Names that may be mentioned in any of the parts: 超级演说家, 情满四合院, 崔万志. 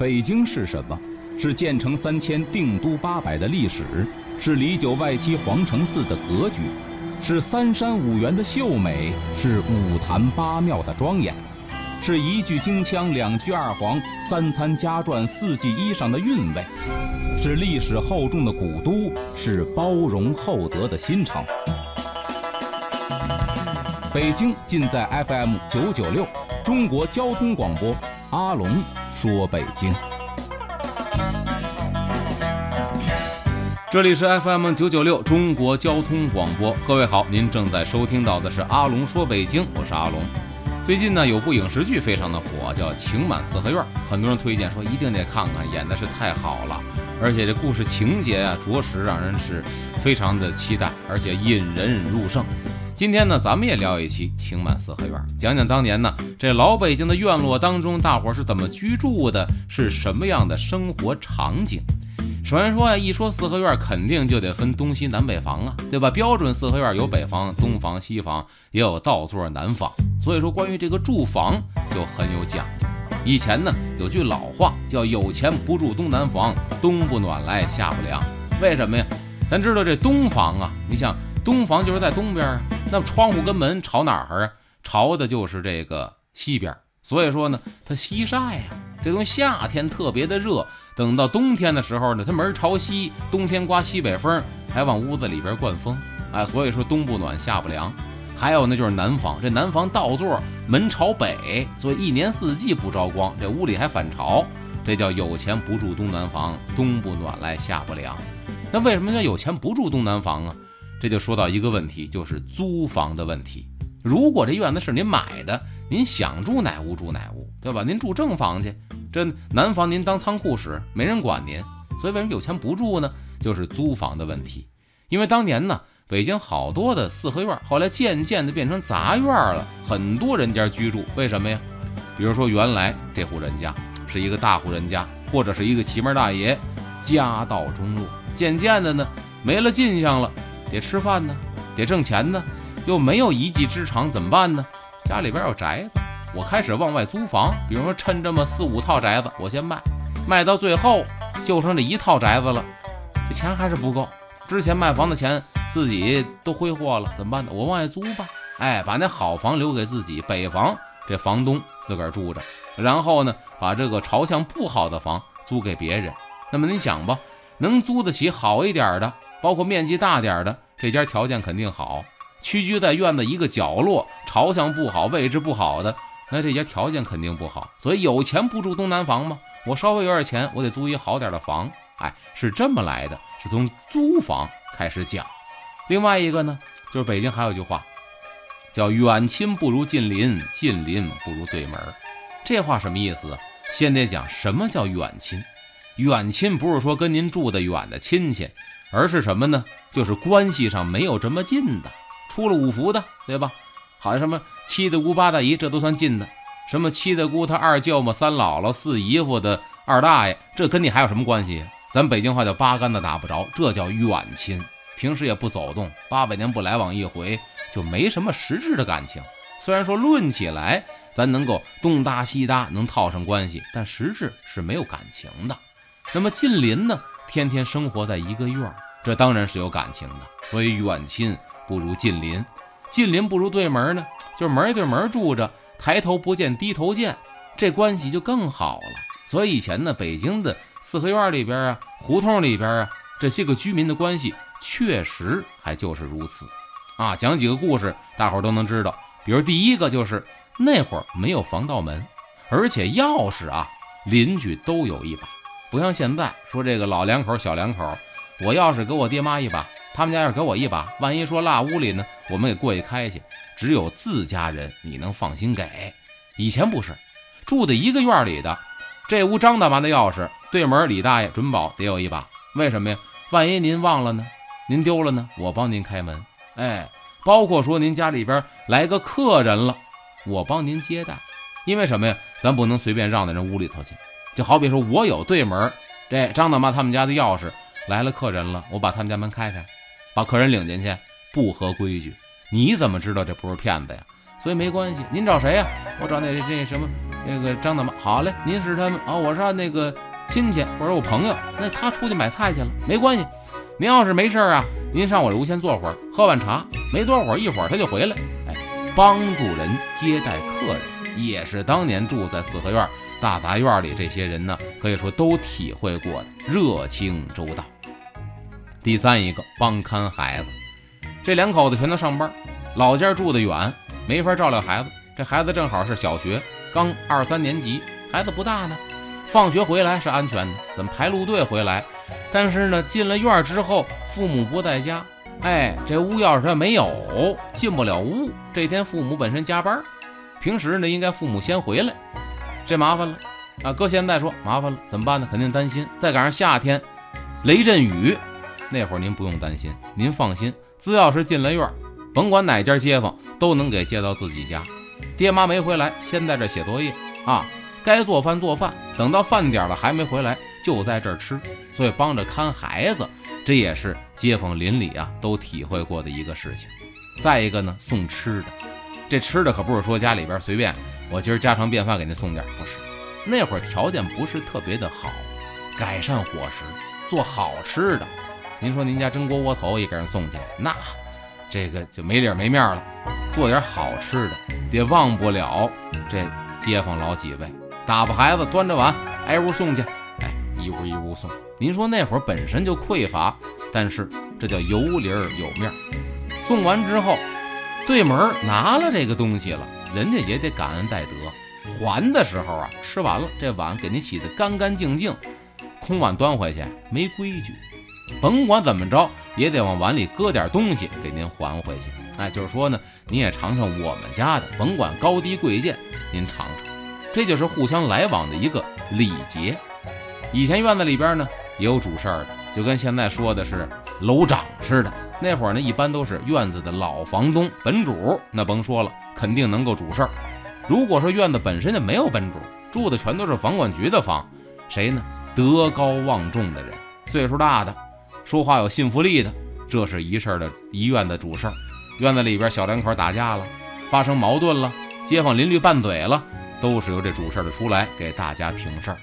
北京是什么？是建成3000，定都800的历史，是李九外戚皇城寺的格局，是三山五园的秀美，是五坛八庙的庄严，是一具京腔两具二黄三餐家传四季衣裳的韵味，是历史厚重的古都，是包容厚德的新城。 北京尽在 FM 996，中国交通广播，阿龙说北京。这里是 FM 996，中国交通广播。各位好，您正在收听到的是阿龙说北京，我是阿龙。最近呢，有部影视剧非常的火，叫《情满四合院》，很多人推荐说一定得看看，演的是太好了，而且这故事情节啊，着实让人是非常的期待，而且引人入胜。 今天呢，咱们也聊一期情满四合院，讲讲当年呢，这老北京的院落当中，大伙是怎么居住的，是什么样的生活场景。首先说呀，一说四合院，肯定就得分东西南北房啊，对吧？标准四合院有北房、东房、西房，也有倒座南房。所以说，关于这个住房就很有讲究。以前呢，有句老话叫“有钱不住东南房，冬不暖来夏不凉”。为什么呀？咱知道这东房啊，你想。 东房就是在东边啊，那窗户跟门朝哪儿啊？朝的就是这个西边，所以说呢，它西晒呀、啊。这东西夏天特别的热，等到冬天的时候呢，它门朝西，冬天刮西北风，还往屋子里边灌风啊。所以说冬不暖夏不凉。还有呢就是南房，这南房倒座，门朝北，所以一年四季不着光，这屋里还反潮，这叫有钱不住东南房，冬不暖来夏不凉。那为什么叫有钱不住东南房啊？ 这就说到一个问题，就是租房的问题。如果这院子是您买的，您想住哪屋住哪屋，对吧？您住正房去，这南房您当仓库使，没人管您。所以为什么有钱不住呢？就是租房的问题。因为当年呢，北京好多的四合院，后来渐渐的变成杂院了，很多人家居住。为什么呀？比如说原来这户人家是一个大户人家，或者是一个旗门大爷，家道中落，渐渐的呢没了进项了。 得吃饭呢，得挣钱呢，又没有一技之长，怎么办呢？家里边有宅子，我开始往外租房。比如说，趁这么4、5套宅子，我先卖，卖到最后就剩这一套宅子了，这钱还是不够。之前卖房的钱自己都挥霍了，怎么办呢？我往外租吧，哎，把那好房留给自己，北房这房东自个儿住着，然后呢，把这个朝向不好的房租给别人。那么您想吧，能租得起好一点的。 包括面积大点的，这家条件肯定好；屈居在院子一个角落，朝向不好、位置不好的，那这家条件肯定不好。所以有钱不住东南房嘛，我稍微有点钱，我得租一好点的房。哎，是这么来的，是从租房开始讲。另外一个呢，就是北京还有句话，叫“远亲不如近邻，近邻不如对门”。这话什么意思？先得讲什么叫远亲。远亲不是说跟您住得远的亲戚。 而是什么呢？就是关系上没有这么近的，出了五福的，对吧？好像什么七大姑八大姨，这都算近的。什么七大姑她二舅母、三姥姥、四姨夫的二大爷，这跟你还有什么关系？咱北京话叫八竿子打不着，这叫远亲。平时也不走动，800年不来往一回，就没什么实质的感情。虽然说论起来，咱能够东搭西搭，能套上关系，但实质是没有感情的。那么近邻呢？ 天天生活在一个院儿，这当然是有感情的。所以远亲不如近邻，近邻不如对门呢，就是门对门住着，抬头不见低头见，这关系就更好了。所以以前呢，北京的四合院里边啊，胡同里边啊，这些个居民的关系确实还就是如此啊。讲几个故事，大伙儿都能知道。比如第一个就是那会儿没有防盗门，而且钥匙啊，邻居都有一把。 不像现在说这个老两口小两口，我要是给我爹妈一把，他们家要是给我一把，万一说落屋里呢，我们给过去开去。只有自家人你能放心给。以前不是，住的一个院里的，这屋张大妈的钥匙，对门李大爷准保得有一把。为什么呀？万一您忘了呢，您丢了呢，我帮您开门。哎，包括说您家里边来个客人了，我帮您接待。因为什么呀？咱不能随便让到人屋里头去。 就好比说，我有对门，这张大妈他们家的钥匙，来了客人了，我把他们家门开开，把客人领进去，不合规矩。你怎么知道这不是骗子呀？所以没关系，您找谁呀？我找那什么那个张大妈，好嘞，您是他们啊，我是他那个亲戚或者我朋友，那他出去买菜去了，没关系。您要是没事啊，您上我这屋先坐会儿，喝碗茶，没多会儿一会儿他就回来。哎，帮助人接待客人，也是当年住在四合院大杂院里这些人呢，可以说都体会过的，热情周到。第三一个，帮看孩子，这两口子全都上班，老家住得远，没法照料孩子。这孩子正好是小学，刚2、3年级，孩子不大呢。放学回来是安全的，怎么排路队回来？但是呢，进了院之后，父母不在家，哎，这屋钥匙他没有，进不了屋。这天父母本身加班，平时呢应该父母先回来，这麻烦了啊！搁现在说麻烦了，怎么办呢？肯定担心。再赶上夏天，雷阵雨。那会儿您不用担心，您放心，只要是进了院，甭管哪家街坊都能给接到自己家。爹妈没回来，先在这写作业啊，该做饭做饭，等到饭点了还没回来，就在这儿吃。所以帮着看孩子，这也是街坊邻里啊都体会过的一个事情。再一个呢，送吃的，这吃的可不是说家里边随便，我今儿家常便饭给您送点，不是。那会儿条件不是特别的好，改善伙食，做好吃的。您说您家蒸锅窝头也给人送去，那这个就没脸没面了。做点好吃的，别忘不了这街坊老几位，打发孩子端着碗挨屋送去，哎，一屋一屋送。您说那会儿本身就匮乏，但是这叫有里儿有面。送完之后，对门拿了这个东西了，人家也得感恩戴德。还的时候啊，吃完了这碗给您洗得干干净净，空碗端回去没规矩。甭管怎么着，也得往碗里搁点东西给您还回去。哎，就是说呢，您也尝尝我们家的，甭管高低贵贱，您尝尝。这就是互相来往的一个礼节。以前院子里边呢也有主事儿的，就跟现在说的是楼长似的。那会儿呢，一般都是院子的老房东本主，那甭说了，肯定能够主事儿。如果说院子本身就没有本主，住的全都是房管局的房，谁呢？德高望重的人，岁数大的，说话有信服力的，这是一院的主事儿。院子里边小两口打架了，发生矛盾了，街坊邻居拌嘴了，都是由这主事的出来给大家平事儿。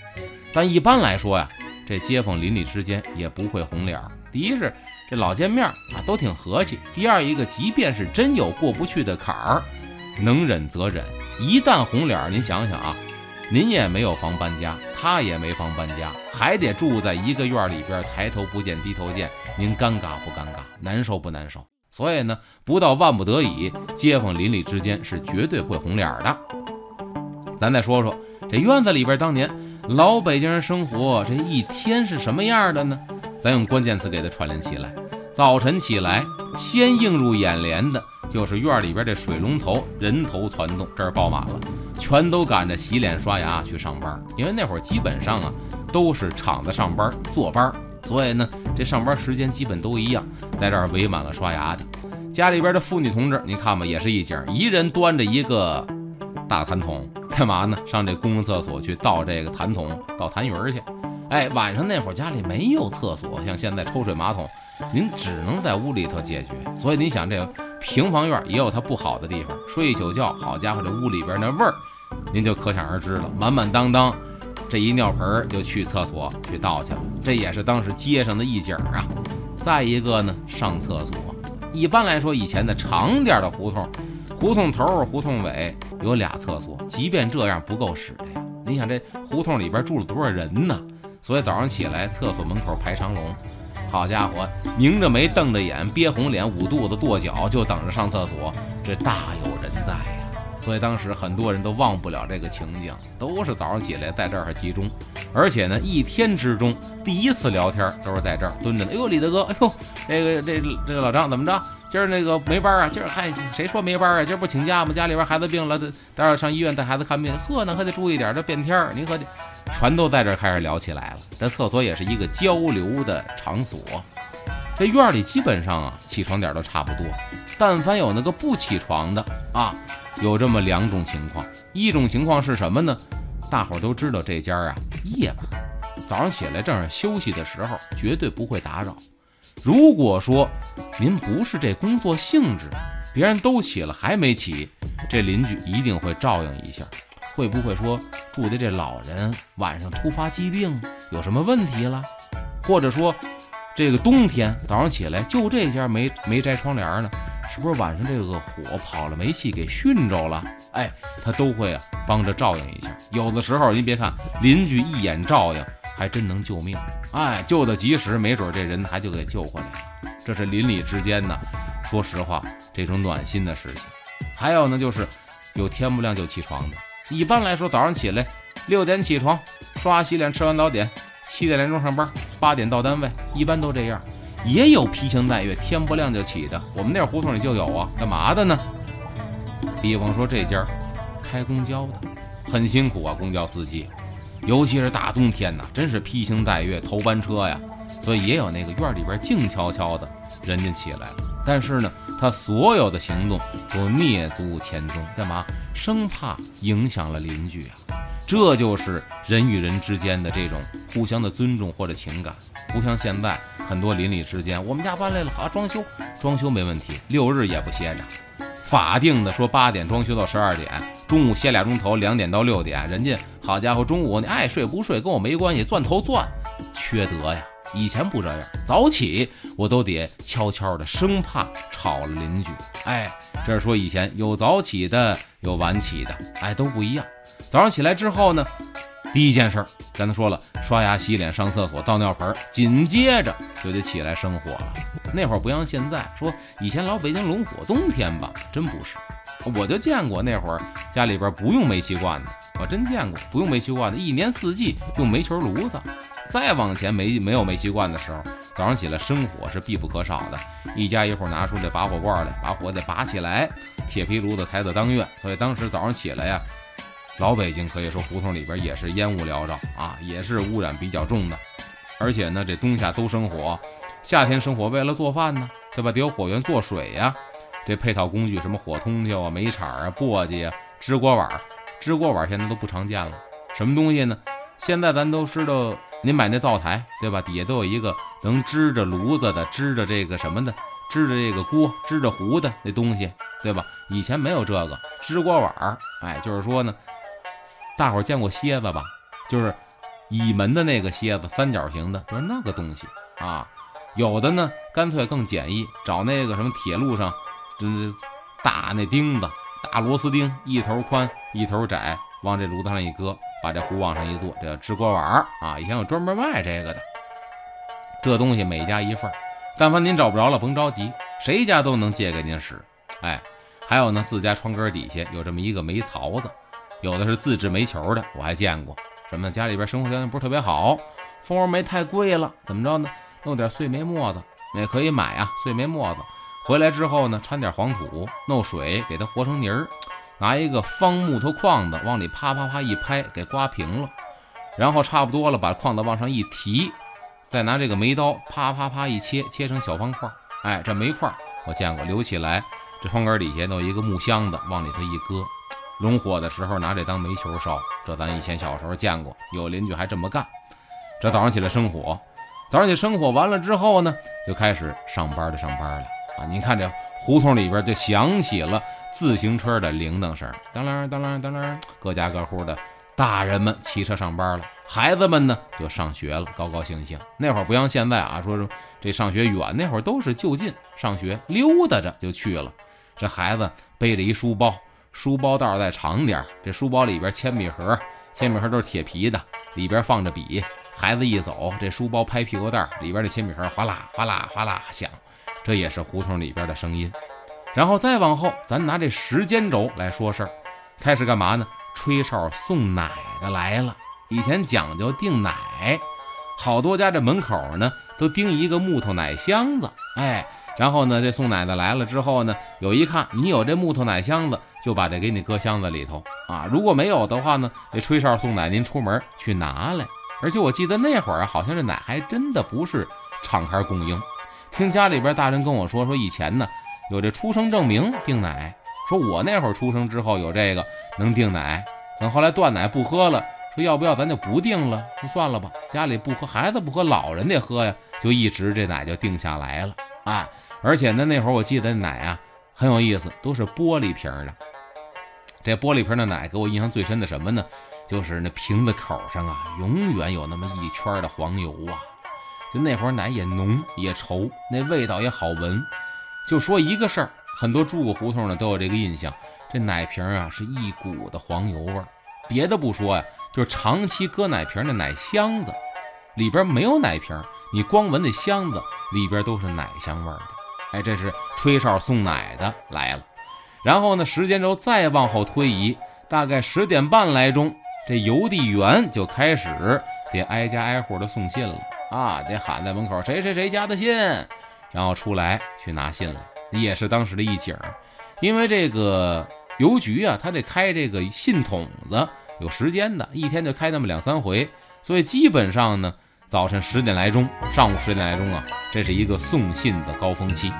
但一般来说呀，这街坊邻里之间也不会红脸儿。第一是这老见面啊，都挺和气；第二一个，即便是真有过不去的坎儿，能忍则忍。一旦红脸儿，您想想啊，您也没有房搬家，他也没房搬家，还得住在一个院里边，抬头不见低头见，您尴尬不尴尬？难受不难受？所以呢，不到万不得已，街坊邻里之间是绝对不会红脸的。咱再说说这院子里边当年老北京人生活这一天是什么样的呢？咱用关键词给它串联起来。早晨起来，先映入眼帘的就是院里边这水龙头人头攒动，这儿爆满了，全都赶着洗脸刷牙去上班。因为那会儿基本上啊都是厂子上班坐班，所以呢这上班时间基本都一样，在这儿围满了刷牙的。家里边的妇女同志，您看吧，也是一景，一人端着一个大痰桶，干嘛呢？上这公共厕所去倒这个痰桶，倒痰盂去。哎，晚上那会儿家里没有厕所，像现在抽水马桶，您只能在屋里头解决。所以您想，这平房院也有它不好的地方，睡一宿觉，好家伙，这屋里边那味儿，您就可想而知了。满满当当，这一尿盆就去厕所去倒去了，这也是当时街上的一景啊。再一个呢，上厕所，一般来说以前的长点的胡同头胡同尾有俩厕所，即便这样不够使的呀。你想这胡同里边住了多少人呢？所以早上起来厕所门口排长龙，好家伙，明着眉瞪着眼，憋红脸捂肚子跺脚，就等着上厕所，这大有人在呀。所以当时很多人都忘不了这个情景，都是早上起来在这儿集中，而且呢一天之中第一次聊天都是在这儿蹲着的。哎呦，李大哥，哎呦，这老张怎么着？今儿那个没班啊，今儿嗨，谁说没班啊？今儿不请假吗？家里边孩子病了，待会儿上医院带孩子看病，呵呢，还得注意点，这变天儿，您可得，全都在这开始聊起来了。这厕所也是一个交流的场所。这院里基本上啊，起床点都差不多，但凡有那个不起床的啊，有这么两种情况。一种情况是什么呢？大伙都知道这家啊夜班，早上起来正是休息的时候，绝对不会打扰。如果说您不是这工作性质，别人都起了还没起，这邻居一定会照应一下，会不会说住的这老人晚上突发疾病有什么问题了，或者说这个冬天早上起来就这家没摘窗帘呢，是不是晚上这个火跑了煤气给熏着了？哎，他都会啊帮着照应一下。有的时候您别看邻居一眼照应，还真能救命。哎，救得及时，没准这人还就给救回来了。这是邻里之间呢，说实话这种暖心的事情。还有呢，就是有天不亮就起床的。一般来说，早上起来6点起床，刷洗脸，吃完早点，7点钟上班，8点到单位，一般都这样。也有披星戴月天不亮就起的，我们那胡同里就有啊。干嘛的呢？比方说这家开公交的很辛苦啊，公交司机，尤其是大冬天呐，真是披星戴月头班车呀。所以也有那个院里边静悄悄的，人家起来了，但是呢，他所有的行动都蹑足潜踪，干嘛？生怕影响了邻居啊。这就是人与人之间的这种互相的尊重或者情感，不像现在很多邻里之间，我们家搬来了，好装修，装修没问题，6日也不歇着，法定的说8点装修到12点，中午歇2钟头，2点到6点，人家好家伙，中午你爱睡不睡跟我没关系，钻头钻，缺德呀！以前不这样，早起我都得悄悄的，生怕吵了邻居。哎，这是说以前有早起的，有晚起的，哎，都不一样。早上起来之后呢，第一件事刚才说了，刷牙洗脸上厕所倒尿盆，紧接着就得起来生火了。那会儿不像现在，说以前老北京龙火冬天吧，真不是，我就见过那会儿家里边不用煤气罐的，我真见过不用煤气罐的，一年四季用煤球炉子。再往前没有煤气罐的时候，早上起来生火是必不可少的。一家一户拿出这拔火罐来，把火得拔起来，铁皮炉子台子当院。所以当时早上起来呀，老北京可以说胡同里边也是烟雾缭绕啊，也是污染比较重的。而且呢，这冬夏都生火，夏天生火为了做饭呢，对吧？得有火源做水呀。这配套工具什么火通笤啊、煤铲啊、簸箕啊、支锅碗，支锅碗现在都不常见了。什么东西呢？现在咱都知道。您买那灶台对吧，底下都有一个能支着炉子的，支着这个什么的，支着这个锅，支着壶的那东西对吧，以前没有这个支锅碗。哎，就是说呢，大伙儿见过楔子吧，就是倚门的那个楔子，3角形的，就是那个东西啊。有的呢干脆更简易，找那个什么铁路上大那钉子，大螺丝钉，一头宽一头窄，往这炉子上一搁，把这壶往上一坐，这叫支锅碗啊！以前有专门卖这个的，这东西每家一份，但凡您找不着了，甭着急，谁家都能借给您使。哎，还有呢，自家窗根底下有这么一个煤槽子，有的是自制煤球的，我还见过。什么家里边生活条件不是特别好，蜂窝煤太贵了，怎么着呢？弄点碎煤沫子也可以买啊，碎煤沫子回来之后呢，掺点黄土，弄水给它和成泥儿。拿一个方木头框子往里啪啪啪一拍，给刮平了，然后差不多了，把框子往上一提，再拿这个煤刀啪啪啪一切，切成小方块。哎，这煤块我见过留起来，这窗杆底下弄一个木箱子，往里头一搁，融火的时候拿这当煤球烧。这咱以前小时候见过，有邻居还这么干。这早上起来生火，早上起生火完了之后呢，就开始上班的上班了啊！您看这胡同里边就响起了自行车的铃铛声，当啷当啷当啷，各家各户的大人们骑车上班了，孩子们呢就上学了，高高兴兴。那会儿不像现在啊，说这上学远，那会儿都是就近上学，溜达着就去了。这孩子背着一书包，书包带再长点，这书包里边铅笔盒，铅笔盒都是铁皮的，里边放着笔。孩子一走，这书包拍屁股带，里边的铅笔盒哗啦哗啦哗啦响，这也是胡同里边的声音。然后再往后，咱拿这时间轴来说事儿，开始干嘛呢？吹哨送奶的来了。以前讲究订奶，好多家这门口呢都钉一个木头奶箱子。哎，然后呢，这送奶的来了之后呢，有一看你有这木头奶箱子，就把这给你搁箱子里头啊。如果没有的话呢，这吹哨送奶您出门去拿来。而且我记得那会儿好像这奶还真的不是敞开供应。听家里边大人跟我说，以前呢。有这出生证明订奶，说我那会儿出生之后有这个能订奶，等后来断奶不喝了，说要不要咱就不订了，就算了吧，家里不喝，孩子不喝，老人得喝呀，就一直这奶就定下来了啊。而且呢，那会儿我记得奶啊很有意思，都是玻璃瓶的，这玻璃瓶的奶给我印象最深的什么呢？就是那瓶子口上啊，永远有那么一圈的黄油啊。就那会儿奶也浓也稠，那味道也好闻。就说一个事儿，很多住过胡同的都有这个印象，这奶瓶啊是一股的黄油味儿。别的不说呀、就是长期搁奶瓶的奶箱子，里边没有奶瓶，你光闻那箱子里边都是奶香味儿的。哎，这是吹哨送奶的来了。然后呢，时间轴再往后推移，大概10点半来钟，这邮递员就开始得挨家挨户的送信了啊，得喊在门口谁谁谁家的信，然后出来去拿信了，也是当时的一景。因为这个邮局啊，他得开这个信筒子有时间的，一天就开那么2-3回，所以基本上呢，早晨10点来钟，上午10点来钟啊，这是一个送信的高峰期。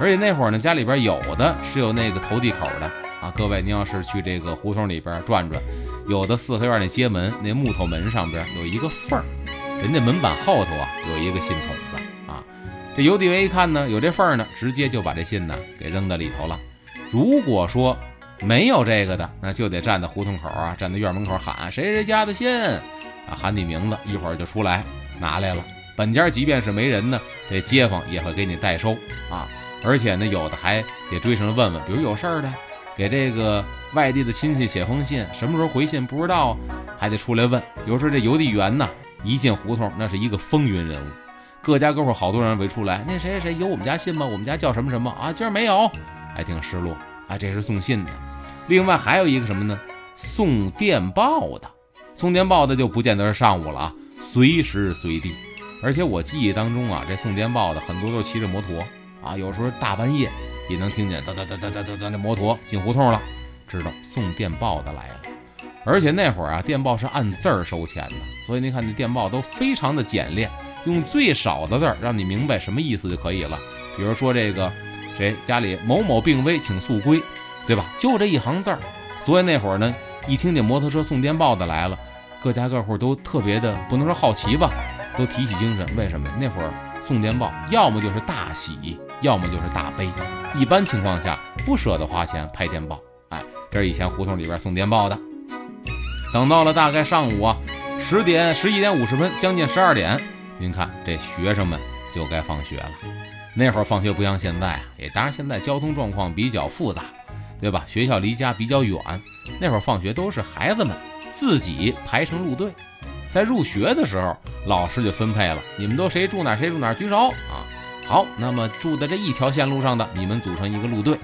而且那会儿呢，家里边有的是有那个投递口的啊，各位您要是去这个胡同里边转转，有的四合院那街门那木头门上边有一个缝儿，人家门板后头啊有一个信筒子啊，这邮递员一看呢有这缝儿呢，直接就把这信呢给扔到里头了。如果说没有这个的，那就得站在胡同口啊，站在院门口喊谁谁家的信啊，喊你名字，一会儿就出来拿来了。本家即便是没人呢，这街坊也会给你代收啊。而且呢，有的还得追上问问，比如有事儿的，给这个外地的亲戚写封信，什么时候回信不知道，还得出来问。比如说这邮递员呢，一进胡同那是一个风云人物，各家各户好多人围出来，那谁谁谁有我们家信吗？我们家叫什么什么啊？今儿没有，还挺失落啊。这是送信的。另外还有一个什么呢？送电报的。送电报的就不见得是上午了啊，随时随地。而且我记忆当中啊，这送电报的很多都骑着摩托。啊，有时候大半夜也能听见哒哒哒哒哒哒哒，这摩托进胡同了，知道送电报的来了。而且那会儿啊，电报是按字儿收钱的，所以您看这电报都非常的简练，用最少的字儿让你明白什么意思就可以了。比如说这个谁家里某某病危，请速归，对吧？就这一行字儿。所以那会儿呢，一听见摩托车送电报的来了，各家各户都特别的不能说好奇吧，都提起精神。为什么？那会儿送电报要么就是大喜，要么就是大悲，一般情况下不舍得花钱拍电报。哎，这是以前胡同里边送电报的。等到了大概上午啊，11点50分，将近12点，您看这学生们就该放学了。那会儿放学不像现在啊，也当然现在交通状况比较复杂，对吧？学校离家比较远，那会儿放学都是孩子们自己排成路队。在入学的时候，老师就分配了，你们都谁住哪谁住哪，举手啊！好，那么住在这一条线路上的，你们组成一个路队，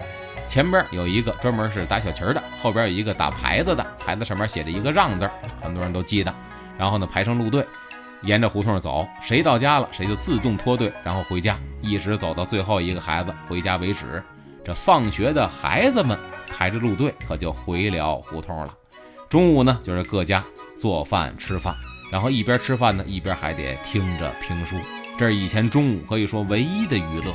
前边有一个专门是打小旗的，后边有一个打牌子的，牌子上面写着一个让字，很多人都记得。然后呢，排成路队，沿着胡同走，谁到家了，谁就自动脱队，然后回家，一直走到最后一个孩子回家为止。这放学的孩子们排着路队，可就回了胡同了。中午呢，就是各家做饭吃饭。然后一边吃饭呢，一边还得听着评书，这是以前中午可以说唯一的娱乐。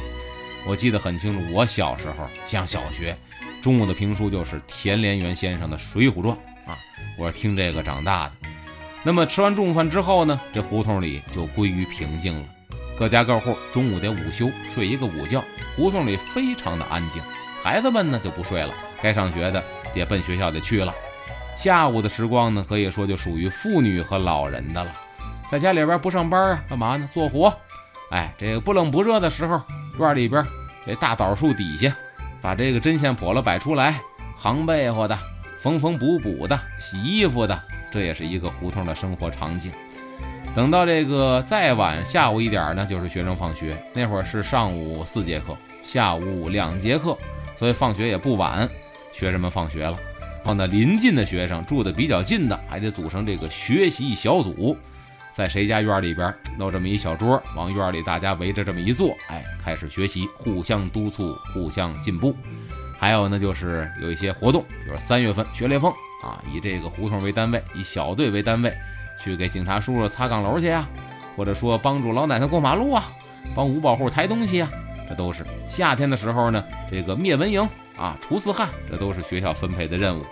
我记得很清楚，我小时候像小学，中午的评书就是田连元先生的《水浒传》啊，我是听这个长大的。那么吃完中午饭之后呢，这胡同里就归于平静了，各家各户中午得午休，睡一个午觉，胡同里非常的安静。孩子们呢就不睡了，该上学的也奔学校得去了。下午的时光呢，可以说就属于妇女和老人的了。在家里边不上班啊，干嘛呢？做活。哎，这个不冷不热的时候，院里边这大枣树底下，把这个针线笸箩摆出来，行被窝的，缝补补的，洗衣服的，这也是一个胡同的生活场景。等到这个再晚下午一点呢，就是学生放学。那会儿是上午4节课，下午2节课，所以放学也不晚，学生们放学了。然后呢，临近的学生住的比较近的，还得组成这个学习小组，在谁家院里边弄这么一小桌，往院里大家围着这么一坐，哎，开始学习，互相督促，互相进步。还有呢，就是有一些活动，比如3月份学雷锋啊，以这个胡同为单位，以小队为单位，去给警察叔叔擦杠楼去啊，或者说帮助老奶奶过马路啊，帮五保户抬东西啊，这都是。夏天的时候呢，这个灭蚊营啊，除四害，这都是学校分配的任务。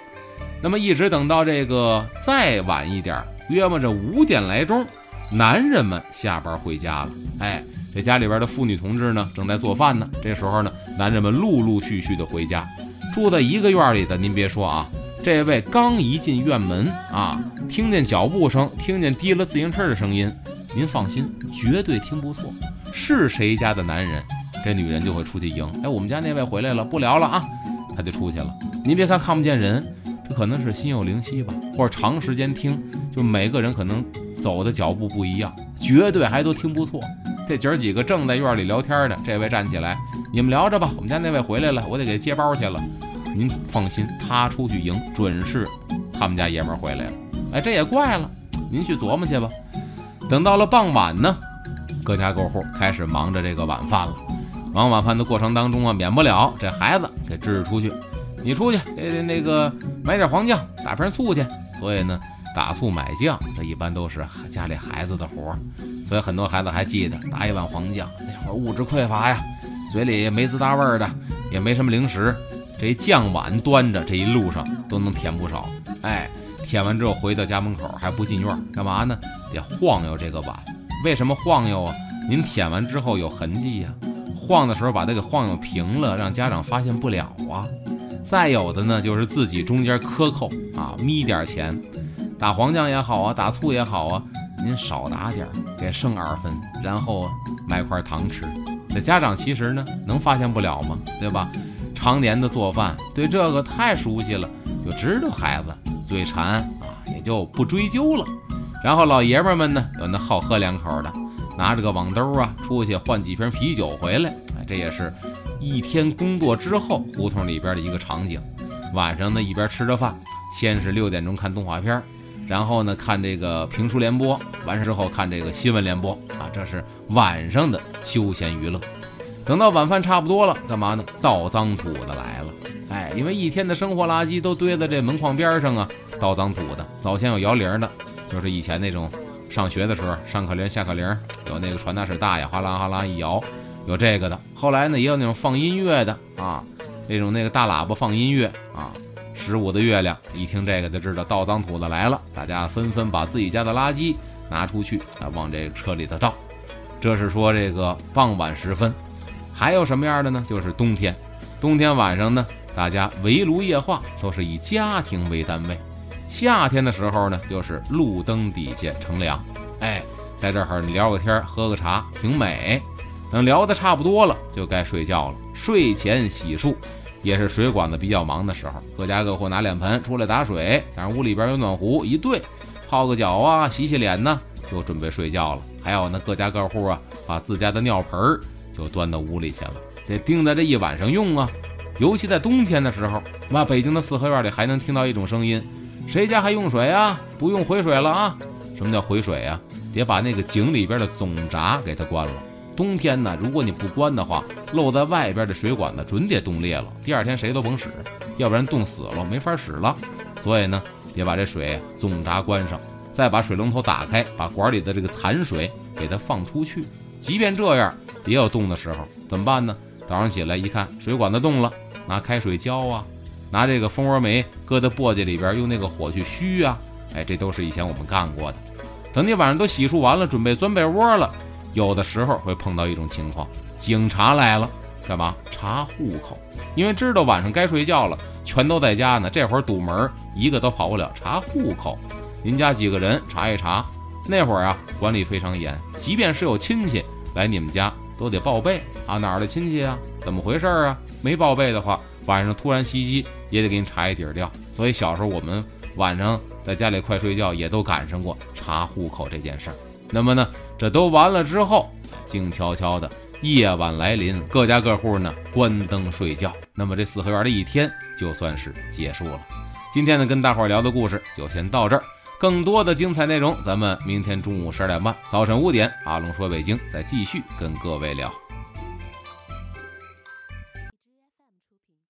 那么一直等到这个再晚一点，约摸着5点来钟，男人们下班回家了。哎，这家里边的妇女同志呢，正在做饭呢。这时候呢，男人们陆陆续续的回家。住在一个院里的，您别说啊，这位刚一进院门啊，听见脚步声，听见提了自行车的声音，您放心，绝对听不错。是谁家的男人，这女人就会出去迎。哎，我们家那位回来了，不聊了啊，他就出去了。您别看看不见人，这可能是心有灵犀吧，或者长时间听，就每个人可能走的脚步不一样，绝对还都听不错。这姐儿几个正在院里聊天呢，这位站起来，你们聊着吧，我们家那位回来了，我得给接包去了。您放心，他出去迎，准是他们家爷们儿回来了。哎，这也怪了，您去琢磨去吧。等到了傍晚呢，各家各户开始忙着这个晚饭了。忙晚饭的过程当中啊，免不了这孩子给支出去，你出去那个买点黄酱，打瓶醋去。所以呢，打醋买酱，这一般都是家里孩子的活儿，所以很多孩子还记得打一碗黄酱。那会儿物质匮乏呀，嘴里也没滋大味儿的，也没什么零食，这酱碗端着，这一路上都能舔不少。哎，舔完之后回到家门口还不进院，干嘛呢？得晃悠这个碗。为什么晃悠啊？您舔完之后有痕迹呀，晃的时候把它给晃悠平了，让家长发现不了啊。再有的呢，就是自己中间克扣啊，眯点钱。打黄酱也好啊，打醋也好啊，您少打点，给剩2分，然后买块糖吃。那家长其实呢，能发现不了吗？对吧？常年的做饭，对这个太熟悉了，就知道孩子嘴馋啊，也就不追究了。然后老爷们们呢，有那好喝两口的，拿着个网兜啊，出去换几瓶啤酒回来。这也是一天工作之后胡同里边的一个场景。晚上呢，一边吃着饭，先是6点钟看动画片，然后呢看这个评书联播，完事之后看这个新闻联播啊，这是晚上的休闲娱乐。等到晚饭差不多了，干嘛呢？倒脏土的来了。哎，因为一天的生活垃圾都堆在这门框边上啊，倒脏土的。早先有摇铃的，就是以前那种上学的时候，上课铃、下课铃，有那个传达室大爷哗啦哗啦一摇，有这个的。后来呢，也有那种放音乐的啊，那种那个大喇叭放音乐啊。15的月亮，一听这个就知道倒脏土的来了，大家纷纷把自己家的垃圾拿出去啊，往这车里头倒。这是说这个傍晚时分。还有什么样的呢？就是冬天，冬天晚上呢，大家围炉夜话，都是以家庭为单位。夏天的时候呢，就是路灯底下乘凉，哎，在这儿聊个天，喝个茶，挺美。等聊得差不多了，就该睡觉了。睡前洗漱，也是水管子比较忙的时候，各家各户拿脸盆出来打水，但是屋里边有暖壶，一对，泡个脚啊，洗洗脸呢，就准备睡觉了。还有呢，各家各户啊，把自家的尿盆儿就端到屋里去了，得盯在这一晚上用啊。尤其在冬天的时候，那北京的四合院里还能听到一种声音：谁家还用水啊？不用回水了啊！什么叫回水啊？别把那个井里边的总闸给它关了。冬天呢，如果你不关的话，露在外边的水管子准得冻裂了，第2天谁都甭使，要不然冻死了，没法使了。所以呢，得把这水总闸关上，再把水龙头打开，把管里的这个残水给它放出去。即便这样，也有冻的时候，怎么办呢？早上起来一看水管子冻了，拿开水浇啊，拿这个蜂窝煤搁在簸箕里边，用那个火去虚啊。哎，这都是以前我们干过的。等你晚上都洗漱完了，准备钻被窝了，有的时候会碰到一种情况，警察来了，干嘛？查户口。因为知道晚上该睡觉了，全都在家呢，这会儿堵门，一个都跑不了，查户口。您家几个人查一查。那会儿啊，管理非常严，即便是有亲戚来你们家都得报备啊，哪儿的亲戚啊，怎么回事啊？没报备的话，晚上突然袭击也得给你查一底儿掉。所以小时候我们晚上在家里快睡觉，也都赶上过查户口这件事儿。那么呢，这都完了之后，静悄悄的夜晚来临，各家各户呢关灯睡觉。那么这四合院的一天就算是结束了。今天呢，跟大伙儿聊的故事就先到这儿，更多的精彩内容，咱们明天中午12点半、早晨5点，阿龙说北京再继续跟各位聊。